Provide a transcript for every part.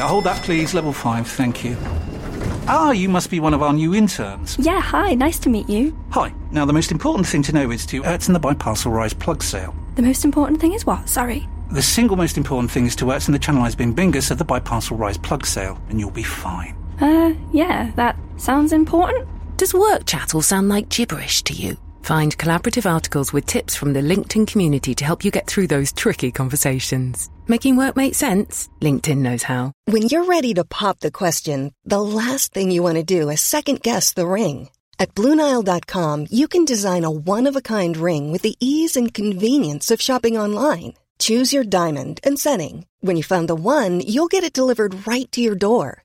Hold that, please. Level 5, thank you. Ah, you must be one of our new interns. Yeah, hi. Nice to meet you. Hi. Now, the most important thing to know is to Urton the By Parcel Rise plug sale. The most important thing is what? Sorry. The single most important thing is to Urton the Channelized Bin Bingus of the By Parcel Rise plug sale, and you'll be fine. Yeah, that sounds important. Does work chat all sound like gibberish to you? Find collaborative articles with tips from the LinkedIn community to help you get through those tricky conversations. Making work make sense? LinkedIn knows how. When you're ready to pop the question, the last thing you want to do is second-guess the ring. At BlueNile.com, you can design a one-of-a-kind ring with the ease and convenience of shopping online. Choose your diamond and setting. When you find the one, you'll get it delivered right to your door.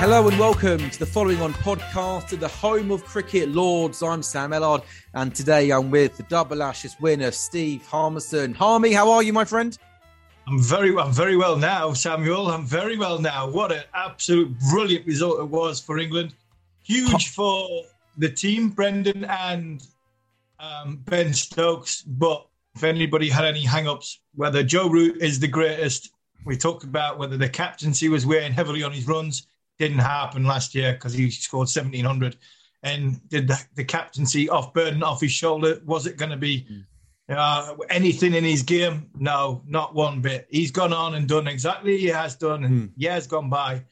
Hello and welcome to the Following On podcast at the home of cricket, Lord's. I'm Sam Ellard, and today I'm with the Double Ashes winner, Steve Harmison. Harmy, how are you, my friend? I'm very well now, Samuel. What an absolute brilliant result it was for England. Huge for the team, Brendan and Ben Stokes. But if anybody had any hang-ups, whether Joe Root is the greatest, we talked about whether the captaincy was weighing heavily on his runs. Didn't happen last year because he scored 1,700 and did the captaincy off burden off his shoulder. Was it going to be anything in his game? No, not one bit. He's gone on and done exactly he has done and years gone by.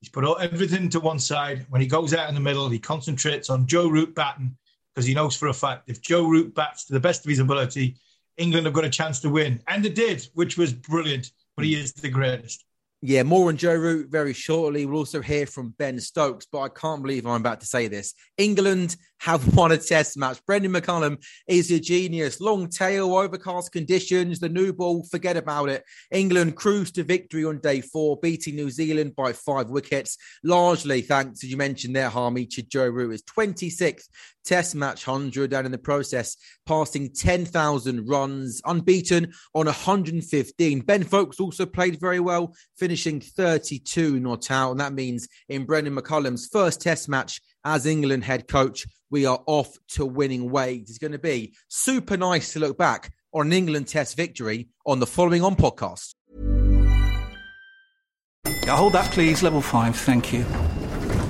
He's put everything to one side. When he goes out in the middle, he concentrates on Joe Root batting because he knows for a fact if Joe Root bats to the best of his ability, England have got a chance to win. And they did, which was brilliant, but he is the greatest. Yeah, more on Joe Root very shortly. We'll also hear from Ben Stokes, but I can't believe I'm about to say this. England have won a test match. Brendan McCullum is a genius. Long tail, overcast conditions, the new ball, forget about it. England cruised to victory on day 4, beating New Zealand by 5 wickets, largely thanks, as you mentioned there, Harmy, to Joe Root. His 26th test match 100, and in the process, passing 10,000 runs, unbeaten on 115. Ben Foakes also played very well, finishing 32 not out, and that means in Brendan McCullum's first test match as England head coach, we are off to winning ways. It's going to be super nice to look back on an England test victory on the Following On podcast. Hold that, please. Level 5, thank you.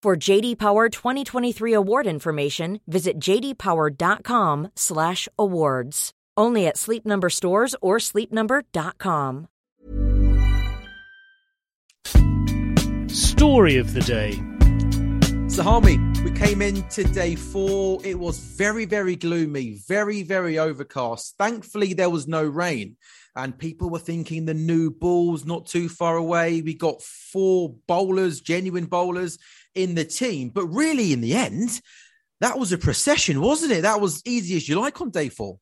For JD Power 2023 award information, visit jdpower.com/awards. Only at Sleep Number stores or sleepnumber.com. Story of the day. So, Harmy, we came into day 4. It was very, very gloomy, very, very overcast. Thankfully, there was no rain. And people were thinking the new ball's not too far away. We got 4 bowlers, genuine bowlers in the team. But really, in the end, That was a procession, wasn't it? That was easy as you like on day four.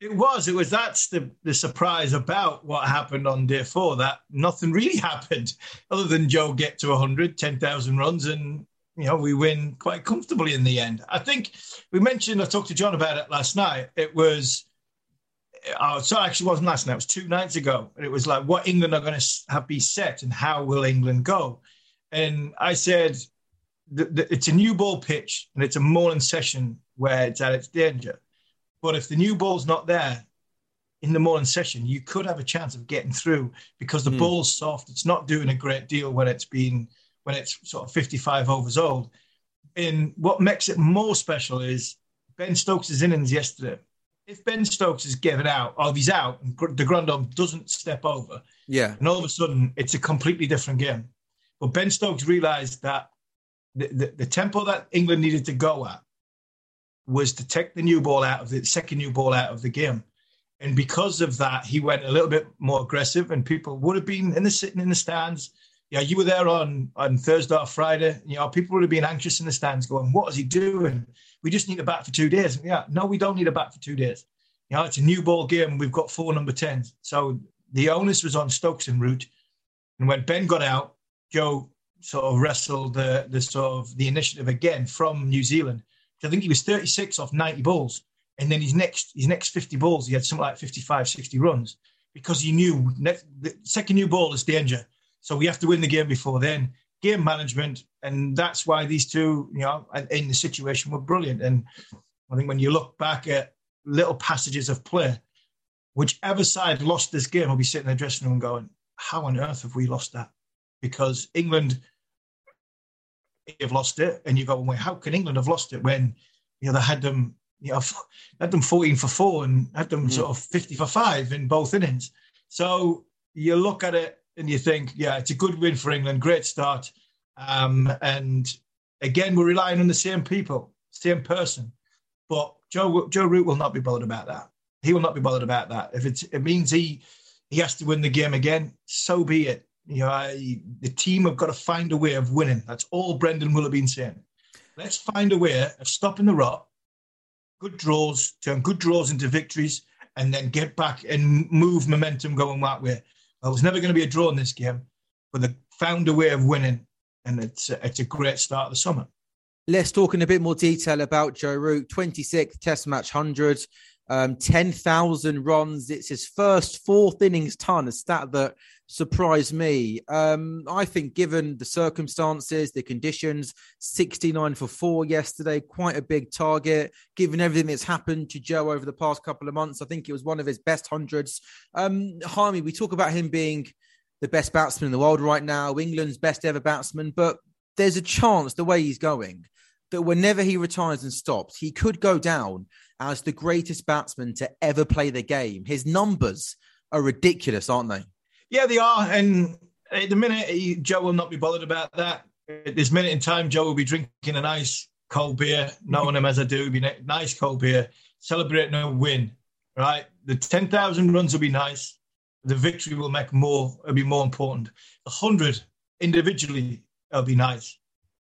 It was. It was. That's the surprise about what happened on day four, that nothing really happened other than Joe get to 100, 10,000 runs, and, you know, we win quite comfortably in the end. I think we mentioned, I talked to John about it last night. It was, so actually it wasn't last night, it was 2 nights ago. And it was like, what England are going to have be set and how will England go? And I said, it's a new ball pitch and it's a morning session where it's at its danger. But if the new ball's not there in the morning session, you could have a chance of getting through because the ball's soft. It's not doing a great deal when it's sort of 55 overs old. And what makes it more special is Ben Stokes' innings yesterday. If Ben Stokes is given out, or if he's out, and de Grandhomme doesn't step over, and all of a sudden it's a completely different game. But Ben Stokes realised that the tempo that England needed to go at was to take the new ball out of the second new ball out of the game. And because of that, he went a little bit more aggressive and people would have been sitting in the stands. Yeah, you were there on Thursday or Friday. You know, people would have been anxious in the stands going, what is he doing? We just need a bat for 2 days. And no, we don't need a bat for 2 days. You know, it's a new ball game and we've got 4 number 10s. So the onus was on Stokes and Root. And when Ben got out, Joe sort of wrestled the initiative again from New Zealand. I think he was 36 off 90 balls. And then his next 50 balls, he had something like 55, 60 runs because he knew the second new ball is danger. So we have to win the game before then. Game management. And that's why these two, you know, in the situation were brilliant. And I think when you look back at little passages of play, whichever side lost this game will be sitting in the dressing room going, how on earth have we lost that? Because England have lost it, and you go, well, how can England have lost it when, you know, they had them, you know, had them 14 for 4 and had them sort of 50 for 5 in both innings. So you look at it and you think, yeah, it's a good win for England, great start. And again, we're relying on the same people, same person. But Joe Root will not be bothered about that. He will not be bothered about that. If it means he has to win the game again, so be it. You know, the team have got to find a way of winning. That's all Brendan will have been saying. Let's find a way of stopping the rot, good draws, turn good draws into victories, and then get back and move momentum going that way. Well, it was never going to be a draw in this game, but they found a way of winning, and it's a great start of the summer. Let's talk in a bit more detail about Joe Root, 26th Test match 100, 10,000 runs. It's his first 4th innings ton, a stat that surprised me. I think given the circumstances, the conditions, 69 for 4 yesterday, quite a big target. Given everything that's happened to Joe over the past couple of months, I think it was one of his best 100s. Harmy, we talk about him being the best batsman in the world right now, England's best ever batsman, but there's a chance the way he's going that whenever he retires and stops, he could go down as the greatest batsman to ever play the game. His numbers are ridiculous, aren't they? Yeah, they are. And at the minute, Joe will not be bothered about that. At this minute in time, Joe will be drinking a nice cold beer, knowing him as I do, be nice cold beer, celebrating a win, right? The 10,000 runs will be nice. The victory will make more, it'll be more important. 100 individually, it'll be nice.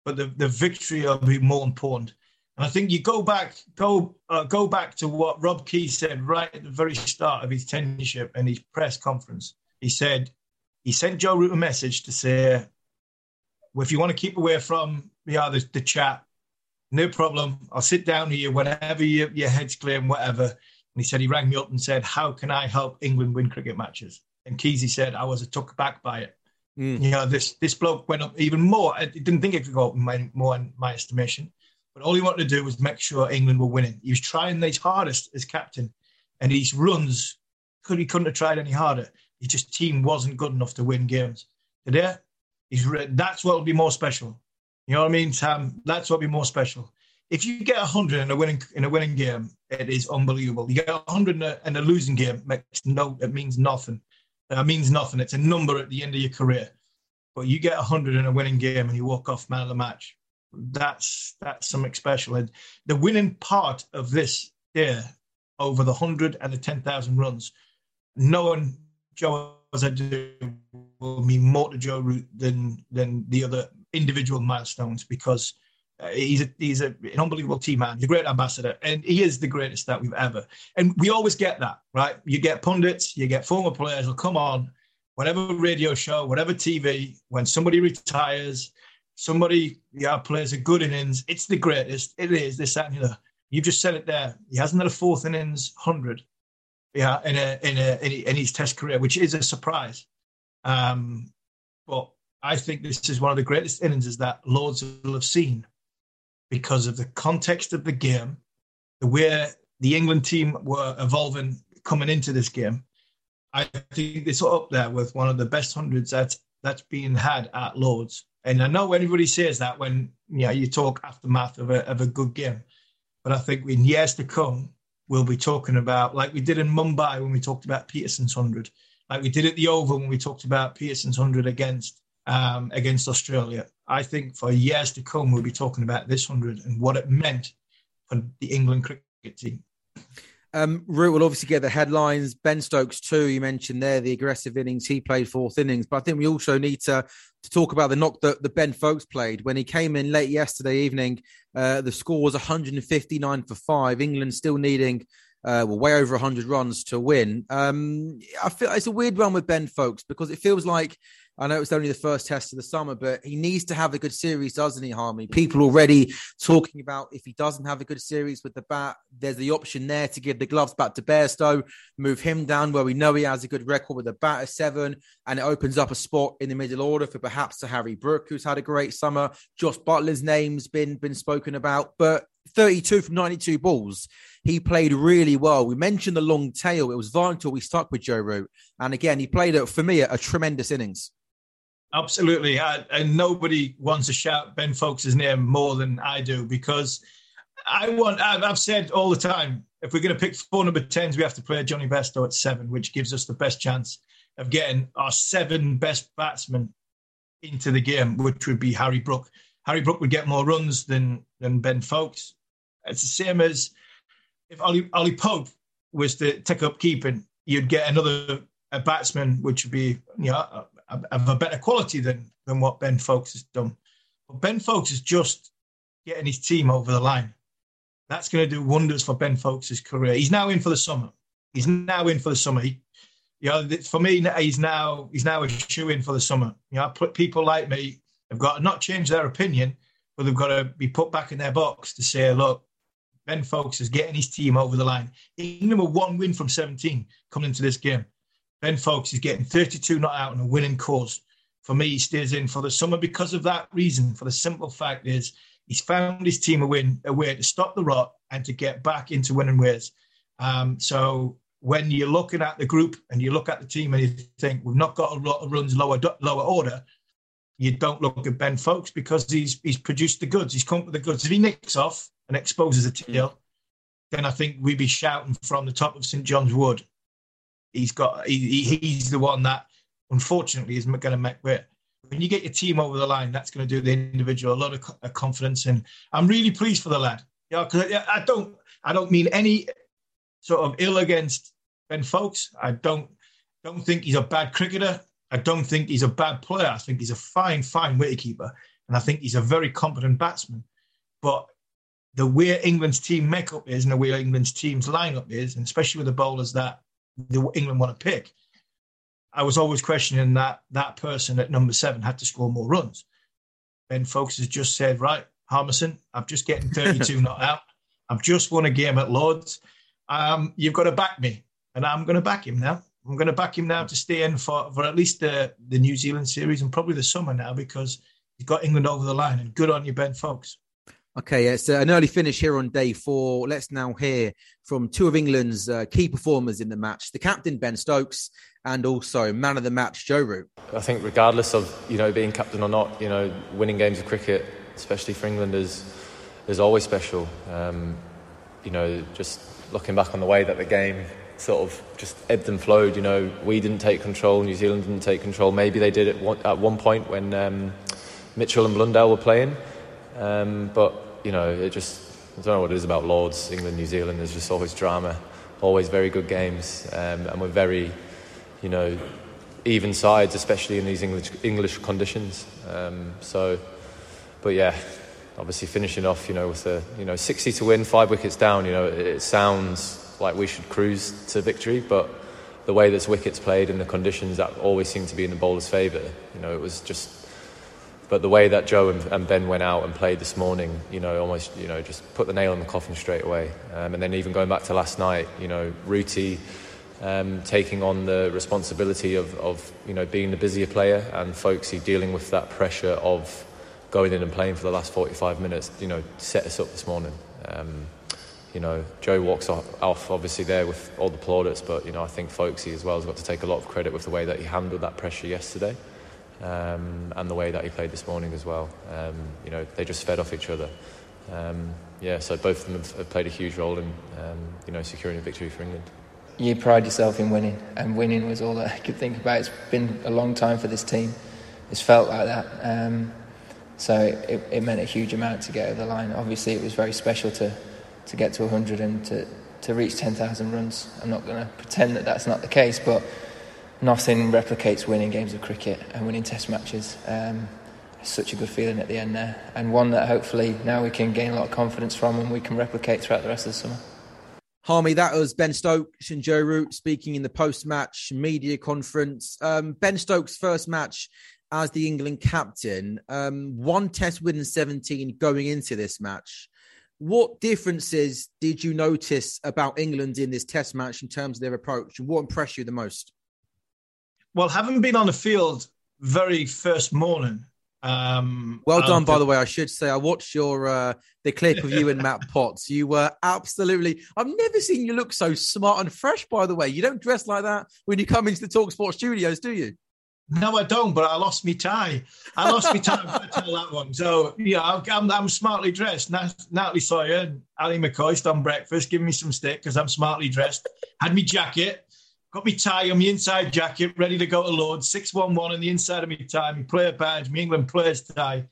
But the victory will be more important. And I think you go back to what Rob Key said right at the very start of his tenureship and his press conference. He said, he sent Joe Root a message to say, well, if you want to keep away from the chat, no problem. I'll sit down here whenever your head's clear and whatever. And he said, he rang me up and said, how can I help England win cricket matches? And Keezy said, I was took back by it. You know, this bloke went up even more. I didn't think it could go up more in my estimation. But all he wanted to do was make sure England were winning. He was trying his hardest as captain. And his runs, he couldn't have tried any harder. His just team wasn't good enough to win games. Today, that's what will be more special. You know what I mean, Sam? That's what will be more special. If you get 100 in a winning game, it is unbelievable. You get 100 in a losing game, it means nothing. It means nothing. It's a number at the end of your career. But you get 100 in a winning game and you walk off man of the match. That's something special. And the winning part of this year over the 100 and the 10,000 runs, knowing Joe, as I do, will mean more to Joe Root than the other individual milestones because He's an unbelievable team man. He's a great ambassador, and he is the greatest that we've ever. And we always get that, right? You get pundits, you get former players who'll come on, whatever radio show, whatever TV, when somebody retires, somebody plays a good innings, it's the greatest. It is this, that, and the other. You've just said it there. He hasn't had a fourth innings 100, in his Test career, which is a surprise. But I think this is one of the greatest innings that Lord's will have seen, because of the context of the game, the way the England team were evolving coming into this game. I think it's up there with one of the best hundreds that's being had at Lord's. And I know everybody says that when you talk aftermath of a good game, but I think in years to come, we'll be talking about, like we did in Mumbai when we talked about Peterson's 100, like we did at the Oval when we talked about Peterson's 100 against Australia. I think for years to come, we'll be talking about this 100 and what it meant for the England cricket team. Root will obviously get the headlines. Ben Stokes too, you mentioned there, the aggressive innings. He played fourth innings. But I think we also need to talk about the knock that Ben Foakes played. When he came in late yesterday evening, the score was 159 for 5. England still needing way over 100 runs to win. I feel it's a weird one with Ben Foakes, because it feels like, I know it's only the first test of the summer, but he needs to have a good series, doesn't he, Harmy? People already talking about if he doesn't have a good series with the bat, there's the option there to give the gloves back to Bairstow, move him down where we know he has a good record with the bat at 7, and it opens up a spot in the middle order for perhaps to Harry Brook, who's had a great summer. Josh Butler's name's been spoken about, but 32 from 92 balls. He played really well. We mentioned the long tail. It was vital we stuck with Joe Root. And again, he played, for me, a tremendous innings. Absolutely. And nobody wants to shout Ben Foakes' name more than I do, because I've said all the time, if we're going to pick four number 10s, we have to play Johnny Bairstow at 7, which gives us the best chance of getting our 7 best batsmen into the game, which would be Harry Brook. Harry Brook would get more runs than Ben Foakes. It's the same as if Ollie Pope was to take up keeping, you'd get a batsman, which would be, of a better quality than what Ben Foakes has done. But Ben Foakes is just getting his team over the line. That's going to do wonders for Ben Foakes' career. He's now in for the summer. For me, he's now a shoe-in for the summer. People like me have got to not change their opinion, but they've got to be put back in their box to say, look, Ben Foakes is getting his team over the line. England were 1 win from 17 coming into this game. Ben Foakes is getting 32 not out on a winning cause. For me, he stays in for the summer because of that reason. For the simple fact is, he's found his team a way to stop the rot and to get back into winning ways. So when you're looking at the group and you look at the team and you think, we've not got a lot of runs lower order, you don't look at Ben Foakes, because he's produced the goods. He's come with the goods. If he nicks off and exposes a tail, then I think we'd be shouting from the top of St John's Wood. He's the one that, unfortunately, is going to make weight. When you get your team over the line, that's going to do the individual a lot of confidence. And I'm really pleased for the lad. Because I don't mean any sort of ill against Ben Foakes. I don't think he's a bad cricketer. I don't think he's a bad player. I think he's a fine wicketkeeper, and I think he's a very competent batsman. But the way England's team makeup is, and the way England's team's lineup is, and especially with the bowlers that England want to pick, I was always questioning that person at number 7 had to score more runs. Ben Foakes has just said, right, Harmison, I'm just getting 32 not out. I've just won a game at Lord's. You've got to back me. And I'm going to back him now. I'm going to back him now to stay in for at least the New Zealand series and probably the summer now, because he's got England over the line. And good on you, Ben Foakes. Okay, it's an early finish here on day 4. Let's now hear from two of England's key performers in the match, the captain, Ben Stokes, and also man of the match, Joe Root. I think regardless of, being captain or not, winning games of cricket, especially for England, is always special. Just looking back on the way that the game sort of just ebbed and flowed, we didn't take control, New Zealand didn't take control. Maybe they did at one point when Mitchell and Blundell were playing. I don't know what it is about Lord's, England, New Zealand. There's just always drama, always very good games, and we're very, even sides, especially in these English conditions. But yeah, obviously finishing off, with a 60 to win, 5 wickets down, it sounds like we should cruise to victory, but the way this wicket's played and the conditions that always seem to be in the bowler's favour, it was just. But the way that Joe and Ben went out and played this morning, almost, just put the nail in the coffin straight away. And then even going back to last night, Rooty taking on the responsibility of being the busier player, and Foakesy dealing with that pressure of going in and playing for the last 45 minutes, set us up this morning. Joe walks off obviously there with all the plaudits, but, I think Foakesy as well has got to take a lot of credit with the way that he handled that pressure yesterday. And the way that he played this morning as well. They just fed off each other. So both of them have played a huge role in, securing a victory for England. You pride yourself in winning, and winning was all that I could think about. It's been a long time for this team. It's felt like that. So it meant a huge amount to get over the line. Obviously, it was very special to get to 100 and to reach 10,000 runs. I'm not going to pretend that that's not the case, but nothing replicates winning games of cricket and winning test matches. It's such a good feeling at the end there, and one that hopefully now we can gain a lot of confidence from and we can replicate throughout the rest of the summer. Harmy, that was Ben Stokes and Joe Root speaking in the post-match media conference. Ben Stokes' first match as the England captain, one test win in 17 going into this match. What differences did you notice about England in this test match in terms of their approach, and what impressed you the most? Well, having been on the field very first morning. Well done, by the way. I should say I watched your the clip of you and Matt Potts. You were absolutely. I've never seen you look so smart and fresh. By the way, you don't dress like that when you come into the TalkSport studios, do you? No, I don't. But I lost my tie. I'm going to tell that one. So yeah, I'm smartly dressed. Natalie Sawyer and Ali McCoy stood on breakfast, giving me some stick because I'm smartly dressed. Had my jacket. Got me tie on, my inside jacket, ready to go to Lord's, 611 on the inside of my tie, my player badge, my England player's tie.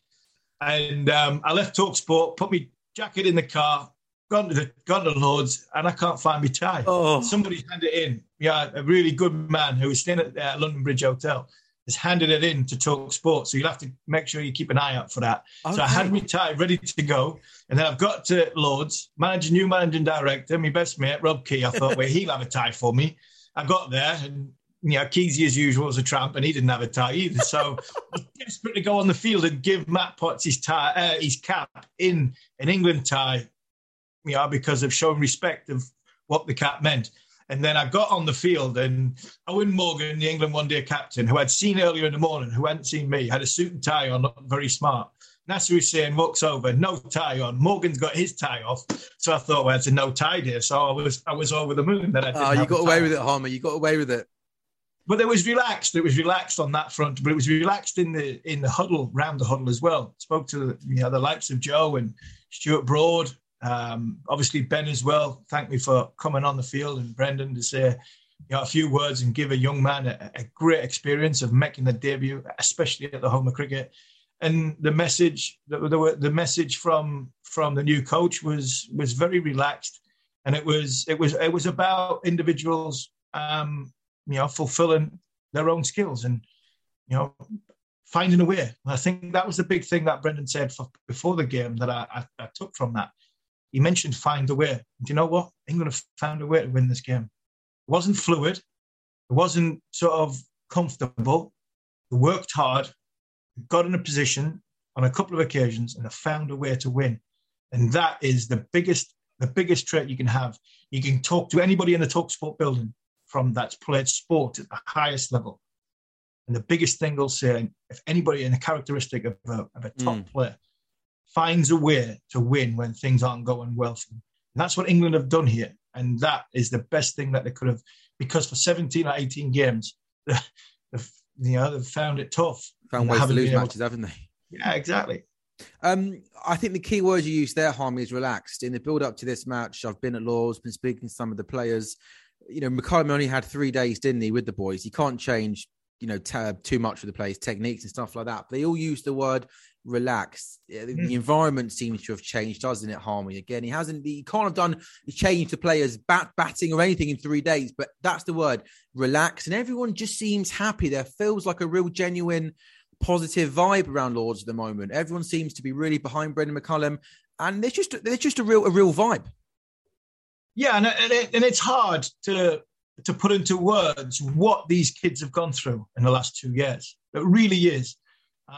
And I left TalkSport, put my jacket in the car, gone to Lord's, and I can't find my tie. Oh. Somebody's handed it in. Yeah, a really good man who was staying at the London Bridge Hotel has handed it in to TalkSport, so you'll have to make sure you keep an eye out for that. Okay. So I had my tie ready to go, and then I've got to Lord's, new managing director, my best mate, Rob Key. I thought, well, he'll have a tie for me. I got there and, Keezy, as usual, was a tramp and he didn't have a tie either. So I was desperate to go on the field and give Matt Potts his tie, his cap in an England tie, because of showing respect of what the cap meant. And then I got on the field and Eoin Morgan, the England one-day captain, who I'd seen earlier in the morning, who hadn't seen me, had a suit and tie on, not very smart. Nasser Hussain walks over, no tie on. Morgan's got his tie off. So I thought, well, it's a no tie there. So I was over the moon that I didn't. Oh, you got away with it, Harmer. You got away with it. But it was relaxed. It was relaxed on that front. But it was relaxed in the huddle, round the huddle as well. Spoke to the likes of Joe and Stuart Broad. Obviously Ben as well. Thanked me for coming on the field, and Brendan to say a few words and give a young man a great experience of making the debut, especially at the home of cricket. And the message from the new coach was very relaxed, and it was about individuals, fulfilling their own skills and finding a way. And I think that was the big thing that Brendan said before the game that I took from that. He mentioned find a way. Do you know what? England have found a way to win this game. It wasn't fluid. It wasn't sort of comfortable. They worked hard. Got in a position on a couple of occasions and have found a way to win. And that is the biggest trait you can have. You can talk to anybody in the TalkSport building that's played sport at the highest level. And the biggest thing they'll say, if anybody in a characteristic of a top player finds a way to win when things aren't going well for them. And that's what England have done here. And that is the best thing that they could have, because for 17 or 18 games, they've found it tough. Found ways to lose matches, haven't they? Yeah, exactly. I think the key words you used there, Harmy, is relaxed. In the build-up to this match, I've been at Lord's, been speaking to some of the players. McCullum only had 3 days, didn't he, with the boys? He can't change, too much with the players' techniques and stuff like that. But they all use the word relaxed. The environment seems to have changed, doesn't it, Harmy? Again, he can't have done change to players batting or anything in 3 days, but that's the word, relax. And everyone just seems happy. There feels like a real genuine positive vibe around Lord's at the moment. Everyone seems to be really behind Brendan McCullum, and there's just a real vibe. Yeah, and it's hard to put into words what these kids have gone through in the last 2 years. It really is.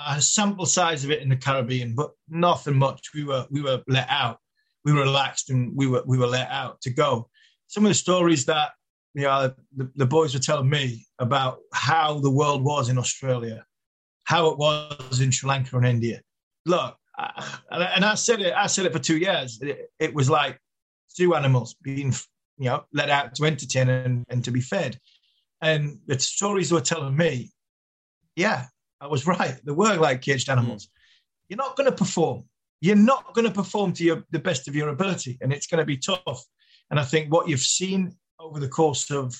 A sample size of it in the Caribbean, but nothing much. We were let out. We were relaxed, and we were let out to go. Some of the stories that the boys were telling me about how the world was in Australia, how it was in Sri Lanka and India. Look, I said it for 2 years. It was like zoo animals being let out to entertain and to be fed. And the stories were telling me, yeah, I was right. They were like caged animals. Mm. You're not going to perform. You're not going to perform to the best of your ability, and it's going to be tough. And I think what you've seen over the course of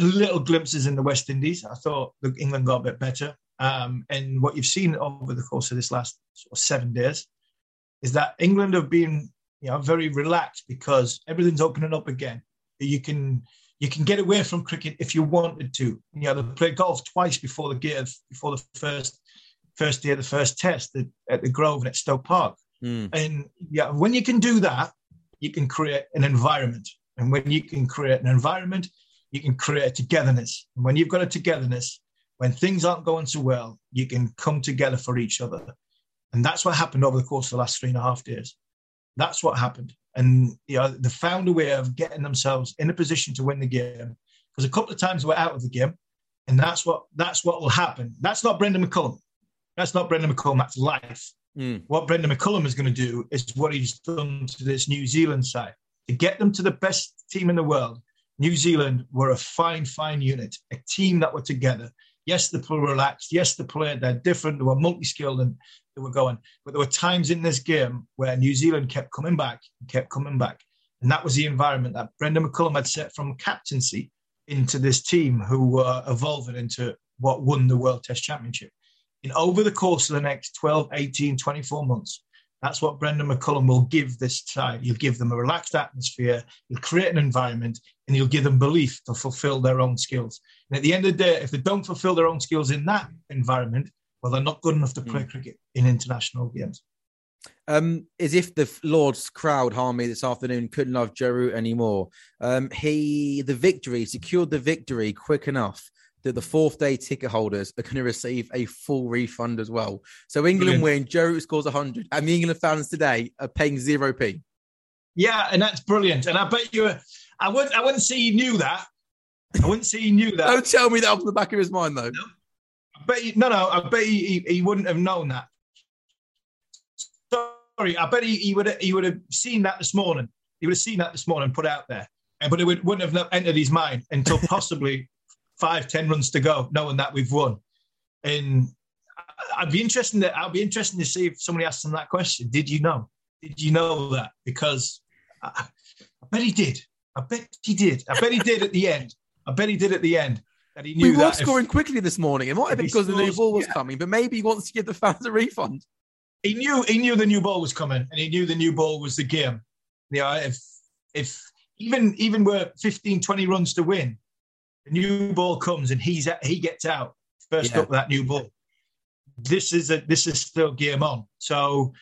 little glimpses in the West Indies, I thought England got a bit better. And what you've seen over the course of this last 7 days is that England have been very relaxed because everything's opening up again. You can get away from cricket if you wanted to. They played golf twice before the first day of the first test at the Grove and at Stoke Park. Mm. And when you can do that, you can create an environment. And when you can create an environment, you can create a togetherness. And when you've got a togetherness, when things aren't going so well, you can come together for each other. And that's what happened over the course of the last 3.5 years. That's what happened. And they found a way of getting themselves in a position to win the game, because a couple of times they were out of the game, and that's what will happen. That's not Brendan McCullum. That's not Brendan McCullum. That's life. Mm. What Brendan McCullum is going to do is what he's done to this New Zealand side to get them to the best team in the world. New Zealand were a fine unit, a team that were together. Yes, they were relaxed. Yes, they played. They're different. They were multi-skilled and they were going. But there were times in this game where New Zealand kept coming back. And that was the environment that Brendan McCullum had set from captaincy into this team who were evolving into what won the World Test Championship. And over the course of the next 12, 18, 24 months, that's what Brendan McCullum will give this side. He'll give them a relaxed atmosphere, he'll create an environment, and he'll give them belief to fulfill their own skills. And at the end of the day, if they don't fulfill their own skills in that environment, well, they're not good enough to play cricket in international games. As if the Lord's crowd, Harmy, this afternoon couldn't love Joe Root anymore. He secured the victory quick enough that the fourth-day ticket holders are going to receive a full refund as well. So England win, Joe Root scores 100, and the England fans today are paying 0p. Yeah, and that's brilliant. And I bet you, I wouldn't say he knew that. I wouldn't say he knew that. Don't tell me that off the back of his mind, though. No, I bet he wouldn't have known that. Sorry, I bet he would have seen that this morning. He would have seen that this morning put out there, but it wouldn't have entered his mind until possibly 5-10 runs to go, knowing that we've won. And I'll be interested to see if somebody asks him that question. Did you know? Did you know that? Because I bet he did. I bet he did at the end. That he knew we were that scoring quickly this morning. It might have been because the new ball was coming, but maybe he wants to give the fans a refund. He knew the new ball was coming, and he knew the new ball was the game. If even we're 15, 20 runs to win, the new ball comes and he gets out first up with that new ball. This is still game on. So,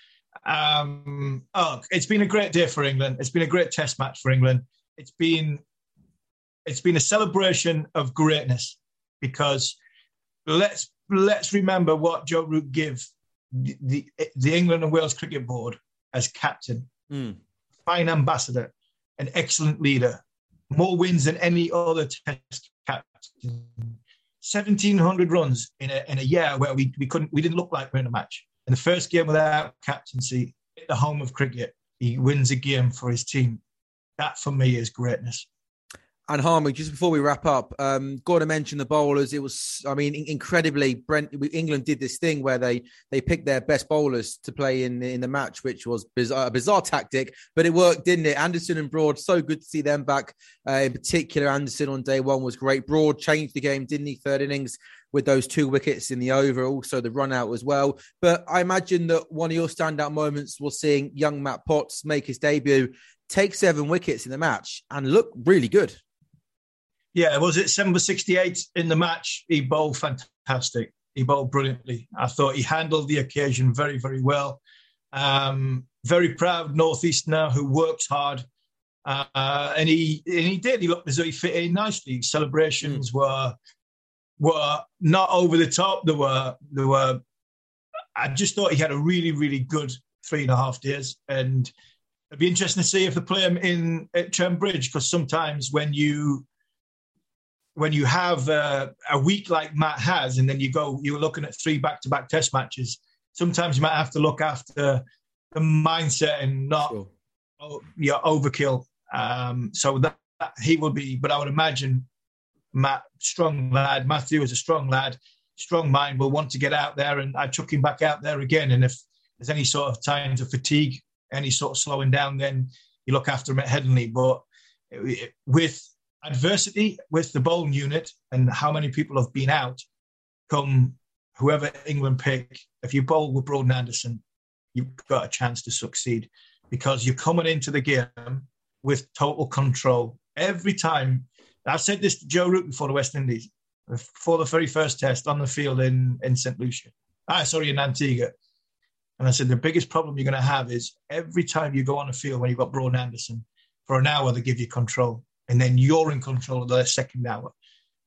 it's been a great day for England. It's been a great Test match for England. It's been a celebration of greatness, because let's remember what Joe Root gave the England and Wales Cricket Board as captain, fine ambassador, an excellent leader. More wins than any other Test captain. 1,700 runs in a year where we didn't look like we're in a match. In the first game without captaincy, at the home of cricket, he wins a game for his team. That for me is greatness. And Harmy, just before we wrap up, got to mention the bowlers. It was, incredibly. England did this thing where they picked their best bowlers to play in the match, which was a bizarre tactic, but it worked, didn't it? Anderson and Broad, so good to see them back. In particular, Anderson on day one was great. Broad changed the game, didn't he? Third innings with those 2 wickets in the over, also the run out as well. But I imagine that one of your standout moments was seeing young Matt Potts make his debut, take 7 wickets in the match, and look really good. Yeah, was it 7 for 68 in the match? He bowled fantastic. he bowled brilliantly. I thought he handled the occasion very, very well. Very proud Northeasterner who works hard. And he did. He looked as though he fit in nicely. His celebrations were not over the top. They were. I just thought he had a really, really good 3.5 days, and it'd be interesting to see if they play him at Trent Bridge, because sometimes when you have a week like Matt has, and then you're looking at 3 back-to-back Test matches. Sometimes you might have to look after the mindset and not. Sure. Overkill. So that he will be, but I would imagine Matt, strong lad. Matthew is a strong lad, strong mind, will want to get out there, and I took him back out there again. And if there's any sort of times of fatigue, any sort of slowing down, then you look after him at Headingley. But with adversity, with the bowling unit and how many people have been out, come whoever England pick, if you bowl with Broad and Anderson, you've got a chance to succeed. Because you're coming into the game with total control. Every time, I've said this to Joe Root before the West Indies, before the very first Test on the field in St. Lucia. In Antigua. And I said, the biggest problem you're going to have is every time you go on the field when you've got Broad and Anderson, for an hour they give you control. And then you're in control of the second hour.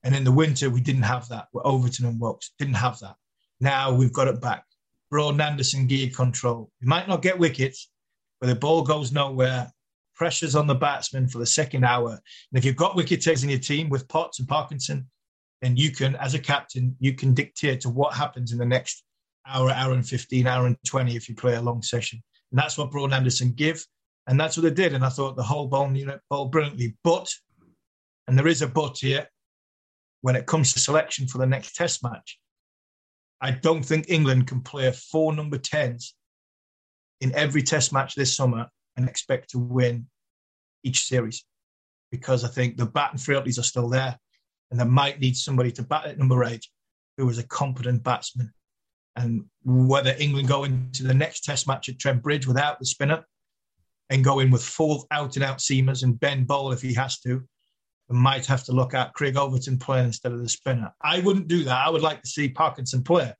And in the winter, we didn't have that. Overton and Wilkes didn't have that. Now we've got it back. Broad and Anderson geared control. You might not get wickets, where the ball goes nowhere, pressure's on the batsman for the second hour. And if you've got wicket takers in your team with Potts and Parkinson, then you can, as a captain, you can dictate to what happens in the next hour and 15, hour and 20 if you play a long session. And that's what Broad and Anderson give, and that's what they did. And I thought the whole bowling unit bowled brilliantly. But, and there is a but here, when it comes to selection for the next Test match, I don't think England can play 4 number 10s in every Test match this summer and expect to win each series, because I think the batting frailties are still there, and they might need somebody to bat at number 8 who is a competent batsman. And whether England go into the next Test match at Trent Bridge without the spinner and go in with 4 out-and-out seamers and Ben bowl if he has to, they might have to look at Craig Overton playing instead of the spinner. I wouldn't do that. I would like to see Parkinson play.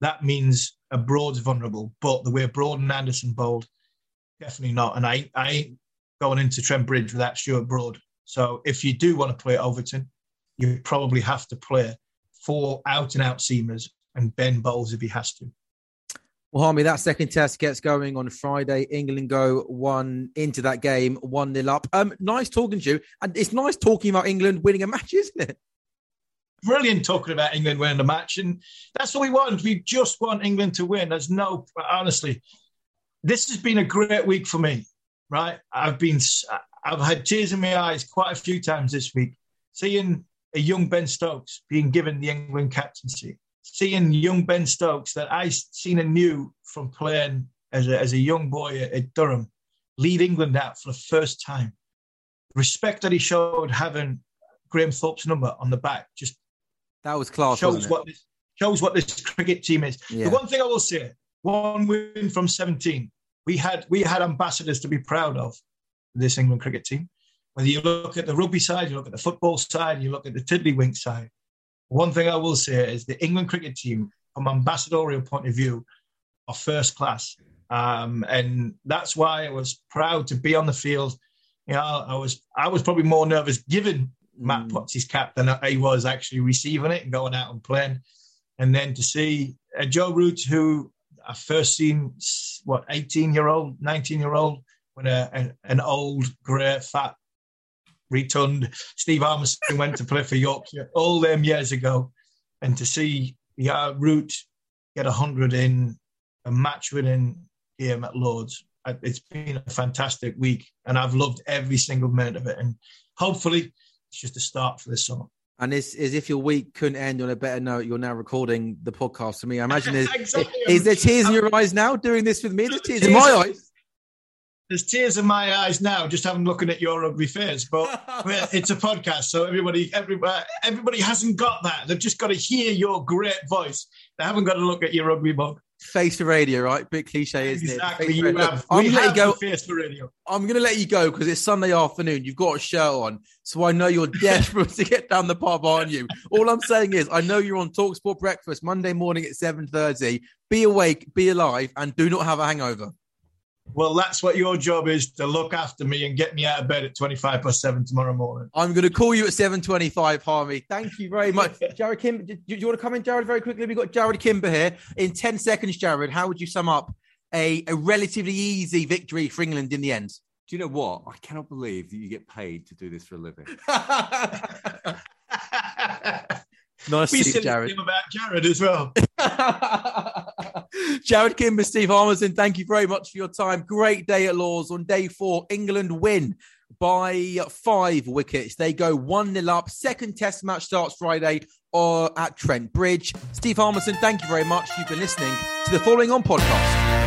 That means a Broad's vulnerable, but the way Broad and Anderson bowled, definitely not. And I ain't going into Trent Bridge without Stuart Broad. So if you do want to play Overton, you probably have to play 4 out-and-out seamers and Ben bowls if he has to. Well, Harmy, that second Test gets going on Friday. England go into that game 1-0 up. Nice talking to you. And it's nice talking about England winning a match, isn't it? Brilliant talking about England winning the match, and that's what we want. We just want England to win. There's no, honestly, this has been a great week for me, right? I've had tears in my eyes quite a few times this week, seeing a young Ben Stokes being given the England captaincy, seeing young Ben Stokes that I seen and knew from playing as a young boy at Durham lead England out for the first time. The respect that he showed having Graham Thorpe's number on the back just. That was class, wasn't it? Shows what this cricket team is. Yeah. The one thing I will say, 1 win from 17. We had ambassadors to be proud of, this England cricket team. Whether you look at the rugby side, you look at the football side, you look at the tiddlywink side. One thing I will say is the England cricket team, from an ambassadorial point of view, are first class. And that's why I was proud to be on the field. You know, I was probably more nervous given Matt Potts his cap than he was actually receiving it and going out and playing. And then to see Joe Root, who I first seen, 19-year-old, when an old, grey, fat, rotund Steve Harmison went to play for Yorkshire all them years ago. And to see Root get 100 in a match-winning game at Lord's, it's been a fantastic week. And I've loved every single minute of it. And hopefully it's just a start for this summer. And it's as if your week couldn't end on a better note. You're now recording the podcast for me. I imagine there's exactly. Is there tears in your eyes now doing this with me? There's tears in my eyes. There's tears in my eyes now just having looking at your ugly face. But it's a podcast, so everybody hasn't got that. They've just got to hear your great voice. They haven't got to look at your ugly mug. face the radio, right? Big cliche, isn't exactly. it? Exactly. I'm going to face the radio. I'm going to let you go because it's Sunday afternoon. You've got a show on, so I know you're desperate to get down the pub, aren't you? All I'm saying is, I know you're on TalkSport Breakfast Monday morning at 7:30. Be awake, be alive, and do not have a hangover. Well, that's what your job is, to look after me and get me out of bed at 7:25 tomorrow morning. I'm going to call you at 7:25, Harmy. Thank you very much. Jarrod Kimber, do you want to come in, Jarrod, very quickly? We've got Jarrod Kimber here. In 10 seconds, Jarrod, how would you sum up a relatively easy victory for England in the end? Do you know what? I cannot believe that you get paid to do this for a living. Nice to see you, Jarrod. About Jarrod as well. Jarrod Kimber, Steve Harmison, thank you very much for your time. Great day at Lord's. On day 4, England win by 5 wickets. They go 1-0 up. Second test match starts Friday at Trent Bridge. Steve Harmison, thank you very much. You've been listening to the Following On podcast.